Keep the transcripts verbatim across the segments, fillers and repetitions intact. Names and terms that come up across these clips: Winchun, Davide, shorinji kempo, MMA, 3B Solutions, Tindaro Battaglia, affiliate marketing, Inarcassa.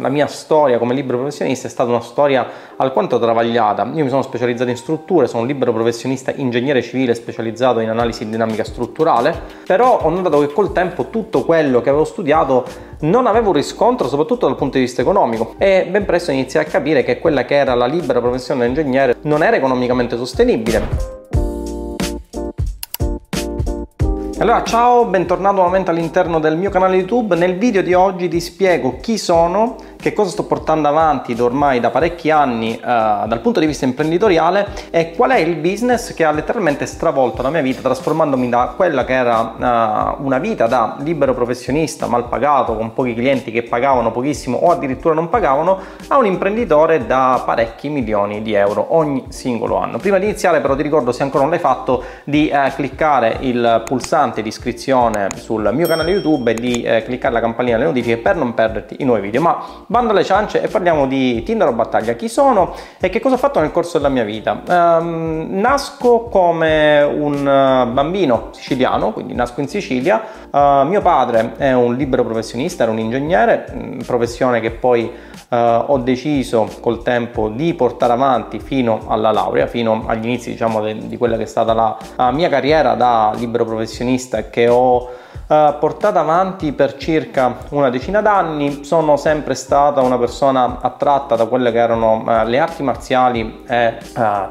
La mia storia come libero professionista è stata una storia alquanto travagliata. Io mi sono specializzato in strutture, sono un libero professionista ingegnere civile specializzato in analisi dinamica strutturale, però ho notato che col tempo tutto quello che avevo studiato non avevo un riscontro, soprattutto dal punto di vista economico, e ben presto iniziai a capire che quella che era la libera professione da ingegnere non era economicamente sostenibile. Allora, ciao, bentornato nuovamente all'interno del mio canale YouTube. Nel video di oggi ti spiego chi sono, che cosa sto portando avanti ormai da parecchi anni eh, dal punto di vista imprenditoriale e qual è il business che ha letteralmente stravolto la mia vita, trasformandomi da quella che era eh, una vita da libero professionista mal pagato, con pochi clienti che pagavano pochissimo o addirittura non pagavano, a un imprenditore da parecchi milioni di euro ogni singolo anno. Prima di iniziare però ti ricordo, se ancora non l'hai fatto, di eh, cliccare il pulsante di iscrizione sul mio canale YouTube e di eh, cliccare la campanella delle notifiche per non perderti i nuovi video. Ma bando alle ciance e parliamo di Tindaro Battaglia. Chi sono e che cosa ho fatto nel corso della mia vita? Ehm, nasco come un bambino siciliano, quindi nasco in Sicilia. Ehm, mio padre è un libero professionista, era un ingegnere, professione che poi eh, ho deciso col tempo di portare avanti fino alla laurea, fino agli inizi, diciamo, de, di quella che è stata la, la mia carriera da libero professionista, che ho eh, portato avanti per circa una decina d'anni. Sono sempre stata una persona attratta da quelle che erano eh, le arti marziali e eh,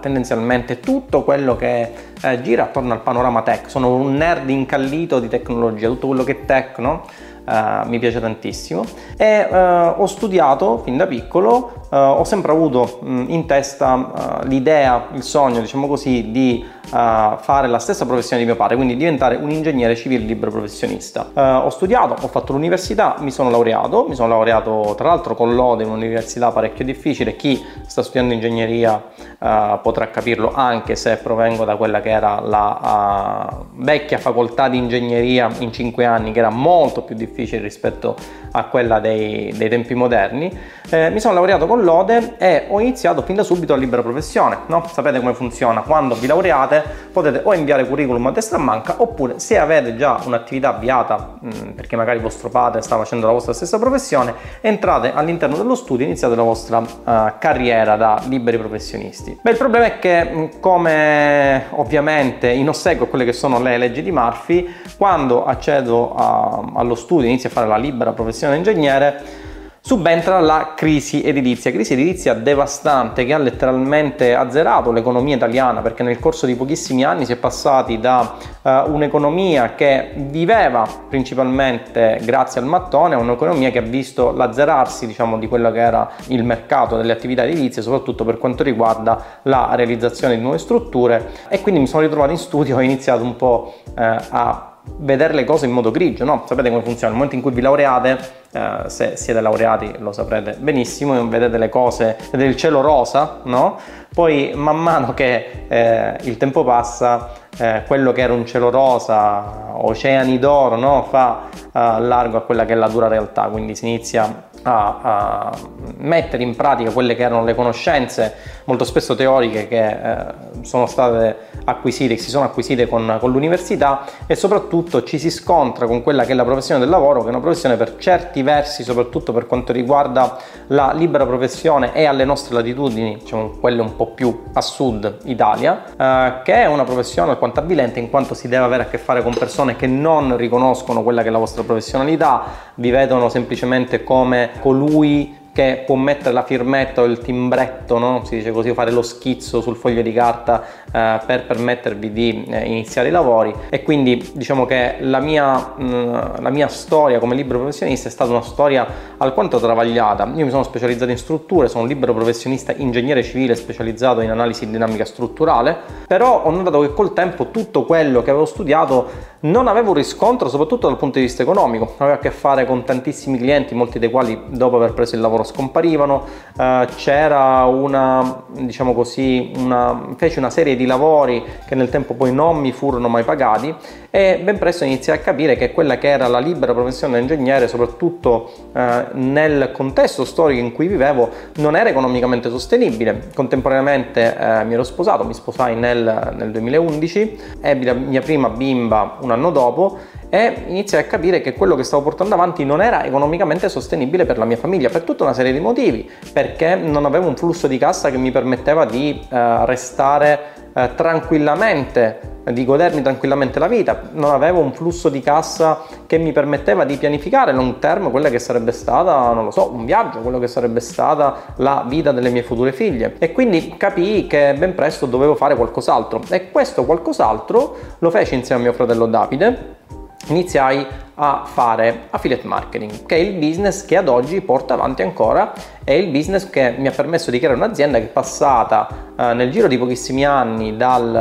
tendenzialmente tutto quello che eh, gira attorno al panorama tech. Sono un nerd incallito di tecnologia, tutto quello che è tecno eh, mi piace tantissimo e eh, ho studiato fin da piccolo. Uh, ho sempre avuto mh, in testa uh, l'idea, il sogno, diciamo così, di uh, fare la stessa professione di mio padre, quindi diventare un ingegnere civile libero professionista. Uh, ho studiato, ho fatto l'università, mi sono laureato, mi sono laureato tra l'altro con lode in un'università parecchio difficile. Chi sta studiando ingegneria uh, potrà capirlo, anche se provengo da quella che era la uh, vecchia facoltà di ingegneria in cinque anni, che era molto più difficile rispetto a quella dei, dei tempi moderni. Eh, mi sono laureato con lode e ho iniziato fin da subito la libera professione, no? Sapete come funziona: quando vi laureate potete o inviare curriculum a destra e manca, oppure, se avete già un'attività avviata mh, perché magari vostro padre sta facendo la vostra stessa professione, entrate all'interno dello studio e iniziate la vostra uh, carriera da liberi professionisti. Beh, il problema è che mh, come ovviamente in ossequio a quelle che sono le leggi di Murphy, quando accedo a, allo studio e inizio a fare la libera professione ingegnere, subentra la crisi edilizia, crisi edilizia devastante che ha letteralmente azzerato l'economia italiana, perché nel corso di pochissimi anni si è passati da uh, un'economia che viveva principalmente grazie al mattone a un'economia che ha visto l'azzerarsi, diciamo, di quello che era il mercato delle attività edilizie, soprattutto per quanto riguarda la realizzazione di nuove strutture. E quindi mi sono ritrovato in studio e ho iniziato un po' uh, a vedere le cose in modo grigio, no? Sapete come funziona: nel momento in cui vi laureate, eh, se siete laureati lo saprete benissimo, vedete le cose, vedete il cielo rosa, no? Poi man mano che eh, il tempo passa, eh, quello che era un cielo rosa, oceani d'oro, no? Fa eh, largo a quella che è la dura realtà, quindi si inizia a, a mettere in pratica quelle che erano le conoscenze molto spesso teoriche che eh, sono state acquisite, che si sono acquisite con, con l'università, e soprattutto ci si scontra con quella che è la professione del lavoro, che è una professione per certi versi, soprattutto per quanto riguarda la libera professione e alle nostre latitudini, diciamo quelle un po' più a sud Italia, eh, che è una professione alquanto avvilente, in quanto si deve avere a che fare con persone che non riconoscono quella che è la vostra professionalità, vi vedono semplicemente come colui che può mettere la firmetta o il timbretto, no? Si dice così, o fare lo schizzo sul foglio di carta eh, per permettervi di eh, iniziare i lavori. E quindi diciamo che la mia, mh, la mia storia come libero professionista è stata una storia alquanto travagliata. Io mi sono specializzato in strutture, sono un libero professionista ingegnere civile specializzato in analisi dinamica strutturale, però ho notato che col tempo tutto quello che avevo studiato non avevo un riscontro, soprattutto dal punto di vista economico. Avevo a che fare con tantissimi clienti, molti dei quali dopo aver preso il lavoro scomparivano. Eh, c'era una, diciamo così, una fece una serie di lavori che nel tempo poi non mi furono mai pagati, e ben presto iniziai a capire che quella che era la libera professione dell'ingegnere, soprattutto eh, nel contesto storico in cui vivevo, non era economicamente sostenibile. Contemporaneamente eh, mi ero sposato, mi sposai nel, nel duemilaundici, ebbi la mia prima bimba un anno dopo e iniziai a capire che quello che stavo portando avanti non era economicamente sostenibile per la mia famiglia, per tutta una serie di motivi, perché non avevo un flusso di cassa che mi permetteva di eh, restare eh, tranquillamente, di godermi tranquillamente la vita, non avevo un flusso di cassa che mi permetteva di pianificare a lungo termine quella che sarebbe stata, non lo so, un viaggio, quello che sarebbe stata la vita delle mie future figlie, e quindi capii che ben presto dovevo fare qualcos'altro, e questo qualcos'altro lo feci insieme a mio fratello Davide. Iniziai a fare affiliate marketing, che è il business che ad oggi porto avanti ancora, è il business che mi ha permesso di creare un'azienda che è passata eh, nel giro di pochissimi anni dal,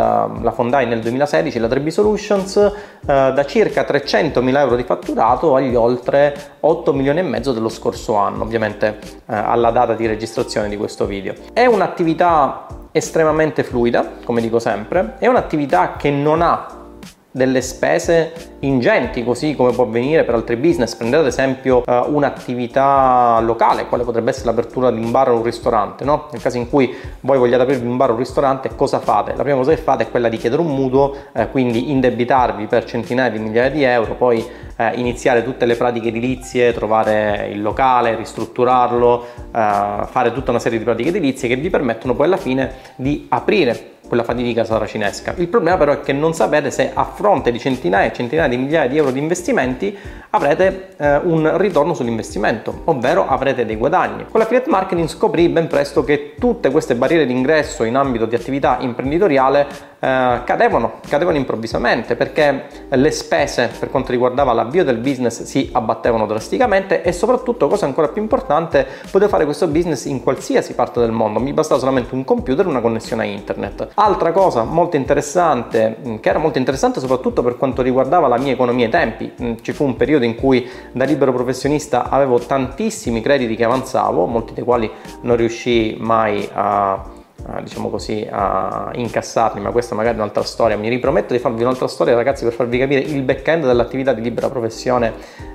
la fondai nel duemilasedici, la tre B Solutions, eh, da circa trecentomila euro di fatturato agli oltre otto milioni e mezzo dello scorso anno, ovviamente eh, alla data di registrazione di questo video. È un'attività estremamente fluida, come dico sempre, è un'attività che non ha delle spese ingenti, così come può avvenire per altri business. Prendete ad esempio eh, un'attività locale, quale potrebbe essere l'apertura di un bar o un ristorante, no? Nel caso in cui voi vogliate aprirvi un bar o un ristorante, cosa fate? La prima cosa che fate è quella di chiedere un mutuo, eh, quindi indebitarvi per centinaia di migliaia di euro, poi eh, iniziare tutte le pratiche edilizie, trovare il locale, ristrutturarlo, eh, fare tutta una serie di pratiche edilizie che vi permettono poi alla fine di aprire quella fatica saracinesca. Il problema però è che non sapete se a fronte di centinaia e centinaia di migliaia di euro di investimenti avrete eh, un ritorno sull'investimento, ovvero avrete dei guadagni. Con l'affiliate marketing scoprì ben presto che tutte queste barriere d'ingresso in ambito di attività imprenditoriale eh, cadevano, cadevano improvvisamente, perché le spese per quanto riguardava l'avvio del business si abbattevano drasticamente, e soprattutto, cosa ancora più importante, potevo fare questo business in qualsiasi parte del mondo, mi bastava solamente un computer e una connessione a internet. Altra cosa molto interessante, che era molto interessante soprattutto per quanto riguardava la mia economia e i tempi, ci fu un periodo in cui da libero professionista avevo tantissimi crediti che avanzavo, molti dei quali non riuscii mai a... diciamo così, a incassarli, ma questa magari è un'altra storia. Mi riprometto di farvi un'altra storia, ragazzi, per farvi capire il back-end dell'attività di libera professione,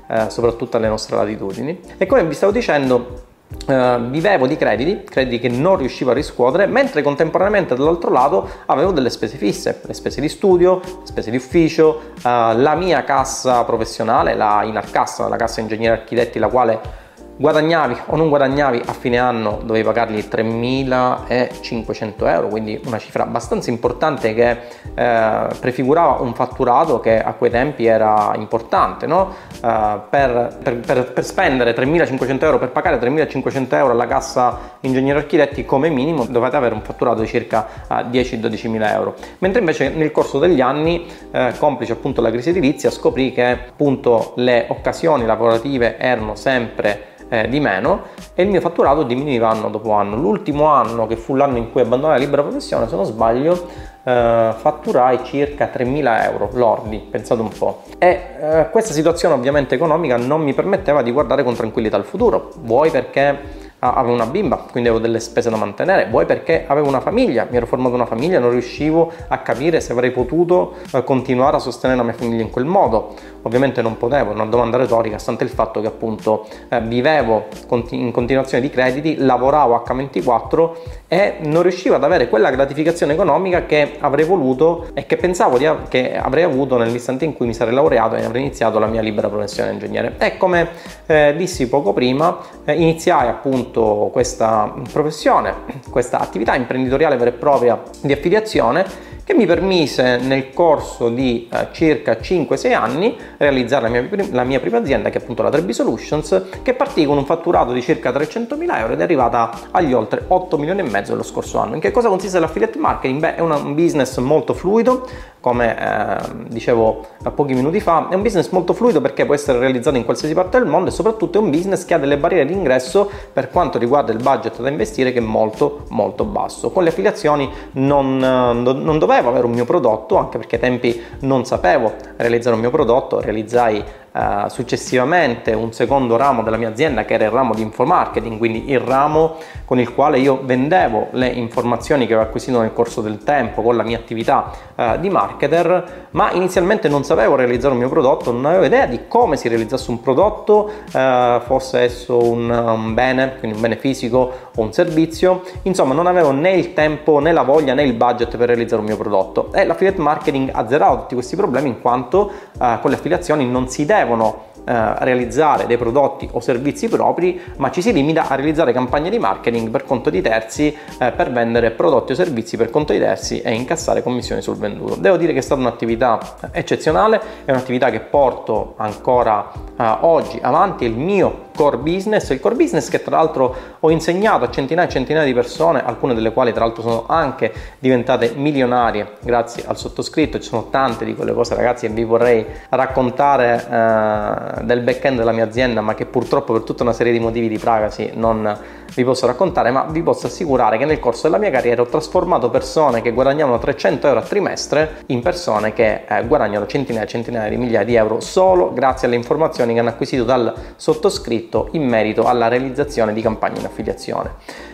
eh, soprattutto alle nostre latitudini. E come vi stavo dicendo, Uh, vivevo di crediti, crediti che non riuscivo a riscuotere, mentre contemporaneamente dall'altro lato avevo delle spese fisse, le spese di studio, le spese di ufficio, uh, la mia cassa professionale, la Inarcassa, la cassa ingegneri architetti, la quale guadagnavi o non guadagnavi a fine anno dovevi pagargli tremilacinquecento euro, quindi una cifra abbastanza importante che eh, prefigurava un fatturato che a quei tempi era importante, no? eh, per, per, per, per spendere tremilacinquecento euro, per pagare tremilacinquecento euro alla cassa ingegneri architetti, come minimo dovete avere un fatturato di circa eh, dieci dodicimila euro, mentre invece nel corso degli anni, eh, complice appunto la crisi edilizia, scoprì che appunto le occasioni lavorative erano sempre Eh, di meno e il mio fatturato diminuiva anno dopo anno. L'ultimo anno, che fu l'anno in cui abbandonai la libera professione, se non sbaglio eh, fatturai circa tremila euro lordi, pensate un po', e eh, questa situazione ovviamente economica non mi permetteva di guardare con tranquillità al futuro, vuoi perché avevo una bimba, quindi avevo delle spese da mantenere, vuoi perché avevo una famiglia, mi ero formato una famiglia, non riuscivo a capire se avrei potuto continuare a sostenere la mia famiglia in quel modo. Ovviamente non potevo, è una domanda retorica, stante il fatto che appunto eh, vivevo in continuazione di crediti, lavoravo acca ventiquattro e non riuscivo ad avere quella gratificazione economica che avrei voluto e che pensavo di av- che avrei avuto nell'istante in cui mi sarei laureato e avrei iniziato la mia libera professione ingegnere. E come eh, dissi poco prima, eh, iniziai appunto questa professione, questa attività imprenditoriale vera e propria di affiliazione, che mi permise nel corso di eh, circa cinque sei anni realizzare la mia, prim- la mia prima azienda, che è appunto la tre B Solutions, che partì con un fatturato di circa trecentomila euro ed è arrivata agli oltre otto milioni e mezzo dello scorso anno. In che cosa consiste l'affiliate marketing? Beh, è una, un business molto fluido, come eh, dicevo pochi minuti fa, è un business molto fluido perché può essere realizzato in qualsiasi parte del mondo, e soprattutto è un business che ha delle barriere di ingresso per quanto riguarda il budget da investire, che è molto molto basso. Con le affiliazioni non, non dovevo avere un mio prodotto, anche perché ai tempi non sapevo realizzare un mio prodotto, realizzai eh, successivamente un secondo ramo della mia azienda, che era il ramo di info marketing, quindi il ramo con il quale io vendevo le informazioni che avevo acquisito nel corso del tempo con la mia attività eh, di marketer, ma inizialmente non sapevo realizzare un mio prodotto, non avevo idea di come si realizzasse un prodotto, eh, fosse esso un, un bene, quindi un bene fisico o un servizio. Insomma, non avevo né il tempo né la voglia né il budget per realizzare un mio prodotto, e l'affiliate marketing azzerava tutti questi problemi, in quanto eh, con le affiliazioni non si devono eh, realizzare dei prodotti o servizi propri, ma ci si limita a realizzare campagne di marketing per conto di terzi eh, per vendere prodotti o servizi per conto di terzi e incassare commissioni sul venduto. Devo dire che è stata un'attività eccezionale, è un'attività che porto ancora eh, oggi avanti, il mio core business, il core business che tra l'altro ho insegnato a centinaia e centinaia di persone, alcune delle quali tra l'altro sono anche diventate milionarie grazie al sottoscritto. Ci sono tante di quelle cose, ragazzi, e vi vorrei raccontare eh, del back-end della mia azienda, ma che purtroppo per tutta una serie di motivi di privacy non vi posso raccontare, ma vi posso assicurare che nel corso della mia carriera ho trasformato persone che guadagnavano trecento euro al trimestre in persone che eh, guadagnano centinaia e centinaia di migliaia di euro solo grazie alle informazioni che hanno acquisito dal sottoscritto in merito alla realizzazione di campagne in affiliazione.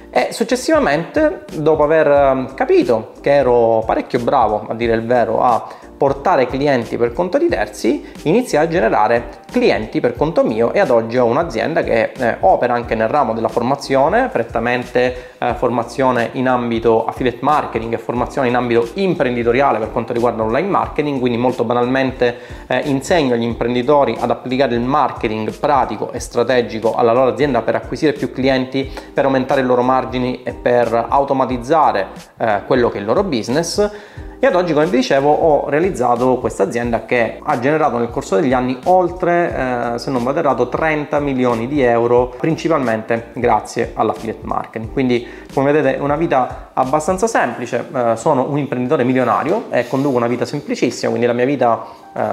E successivamente, dopo aver capito che ero parecchio bravo, a dire il vero, a portare clienti per conto di terzi, iniziai a generare clienti per conto mio, e ad oggi ho un'azienda che eh, opera anche nel ramo della formazione, prettamente eh, formazione in ambito affiliate marketing e formazione in ambito imprenditoriale per quanto riguarda online marketing. Quindi molto banalmente eh, insegno agli imprenditori ad applicare il marketing pratico e strategico alla loro azienda per acquisire più clienti, per aumentare i loro margini e per automatizzare eh, quello che è il loro business. E ad oggi, come vi dicevo, ho realizzato questa azienda che ha generato nel corso degli anni oltre, eh, se non vado errato, trenta milioni di euro, principalmente grazie all'affiliate marketing. Quindi, come vedete, è una vita abbastanza semplice. Eh, sono un imprenditore milionario e conduco una vita semplicissima, quindi la mia vita eh,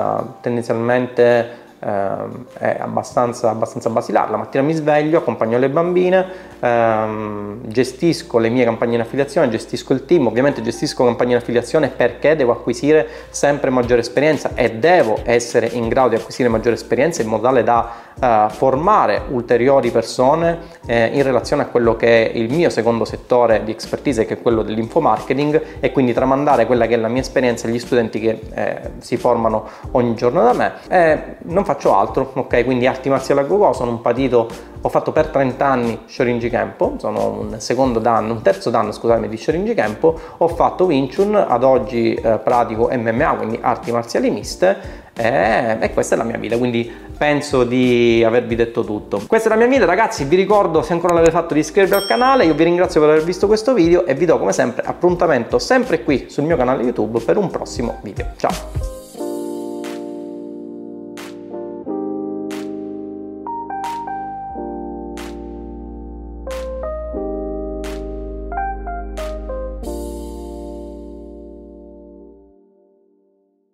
tendenzialmente è abbastanza, abbastanza basilare. La mattina mi sveglio, accompagno le bambine, ehm, gestisco le mie campagne in affiliazione, gestisco il team, ovviamente gestisco campagne in affiliazione perché devo acquisire sempre maggiore esperienza e devo essere in grado di acquisire maggiore esperienza in modo tale da eh, formare ulteriori persone eh, in relazione a quello che è il mio secondo settore di expertise, che è quello dell'info marketing, e quindi tramandare quella che è la mia esperienza agli studenti che eh, si formano ogni giorno da me. E non faccio altro, ok? Quindi arti marziali a go-go, sono un patito, ho fatto per trenta anni shorinji kempo, sono un secondo danno, un terzo danno, scusatemi, di shorinji kempo, ho fatto Winchun, ad oggi eh, pratico M M A, quindi arti marziali miste, e, e questa è la mia vita. Quindi penso di avervi detto tutto. Questa è la mia vita, ragazzi. Vi ricordo, se ancora non l'avete fatto, di iscrivervi al canale. Io vi ringrazio per aver visto questo video e vi do come sempre appuntamento sempre qui sul mio canale YouTube per un prossimo video. Ciao!